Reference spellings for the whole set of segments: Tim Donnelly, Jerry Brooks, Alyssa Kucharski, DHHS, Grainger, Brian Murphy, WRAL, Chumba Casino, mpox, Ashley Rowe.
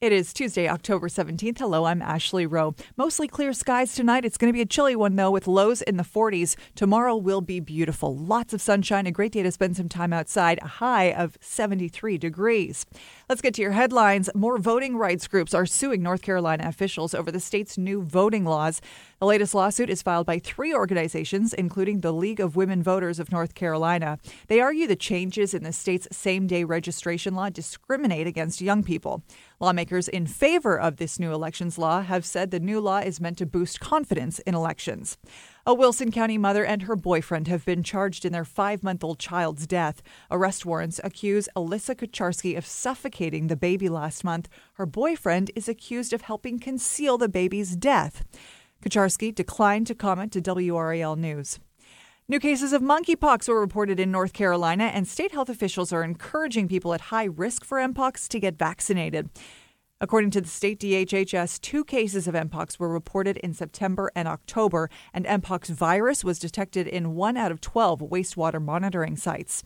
It is Tuesday, October 17th. Hello, I'm Ashley Rowe. Mostly clear skies tonight. It's going to be a chilly one, though, with lows in the 40s. Tomorrow will be beautiful. Lots of sunshine. A great day to spend some time outside. A high of 73 degrees. Let's get to your headlines. More voting rights groups are suing North Carolina officials over the state's new voting laws. The latest lawsuit is filed by three organizations, including the League of Women Voters of North Carolina. They argue the changes in the state's same-day registration law discriminate against young people. Lawmakers in favor of this new elections law have said the new law is meant to boost confidence in elections. A Wilson County mother and her boyfriend have been charged in their 5-month-old child's death. Arrest warrants accuse Alyssa Kucharski of suffocating the baby last month. Her boyfriend is accused of helping conceal the baby's death. Kucharski declined to comment to WRAL News. New cases of monkeypox were reported in North Carolina, and state health officials are encouraging people at high risk for mpox to get vaccinated. According to the state DHHS, 2 cases of mpox were reported in September and October, and mpox virus was detected in 1 out of 12 wastewater monitoring sites.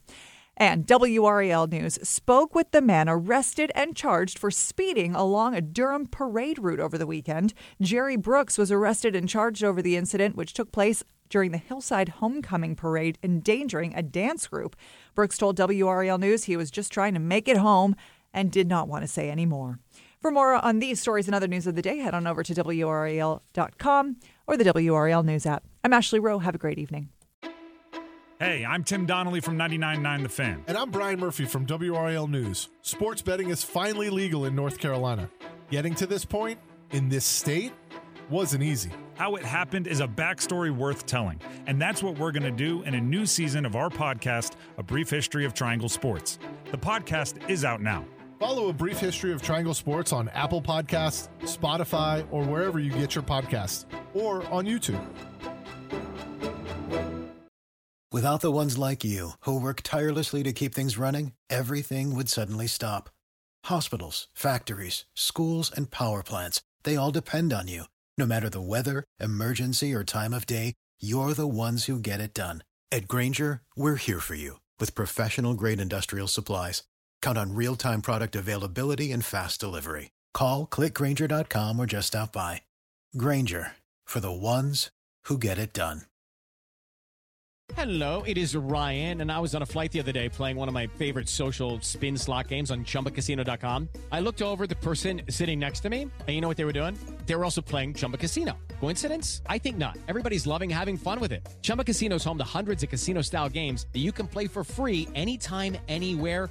And WRAL News spoke with the man arrested and charged for speeding along a Durham parade route over the weekend. Jerry Brooks was arrested and charged over the incident, which took place during the Hillside Homecoming Parade, endangering a dance group. Brooks told WRAL News he was just trying to make it home and did not want to say any more. For more on these stories and other news of the day, head on over to WRAL.com or the WRAL News app. I'm Ashley Rowe. Have a great evening. Hey, I'm Tim Donnelly from 99.9 The Fan. And I'm Brian Murphy from WRAL News. Sports betting is finally legal in North Carolina. Getting to this point in this state wasn't easy. How it happened is a backstory worth telling. And that's what we're going to do in a new season of our podcast, A Brief History of Triangle Sports. The podcast is out now. Follow A Brief History of Triangle Sports on Apple Podcasts, Spotify, or wherever you get your podcasts, or on YouTube. Without the ones like you, who work tirelessly to keep things running, everything would suddenly stop. Hospitals, factories, schools, and power plants, they all depend on you. No matter the weather, emergency, or time of day, you're the ones who get it done. At Grainger, we're here for you, with professional-grade industrial supplies. Count on real-time product availability and fast delivery. Call, clickgrainger.com, or just stop by. Grainger, for the ones who get it done. Hello, it is Ryan, and I was on a flight the other day playing one of my favorite social spin slot games on ChumbaCasino.com. I looked over at the person sitting next to me, and you know what they were doing? They were also playing Chumba Casino. Coincidence? I think not. Everybody's loving having fun with it. Chumba Casino is home to hundreds of casino-style games that you can play for free anytime, anywhere,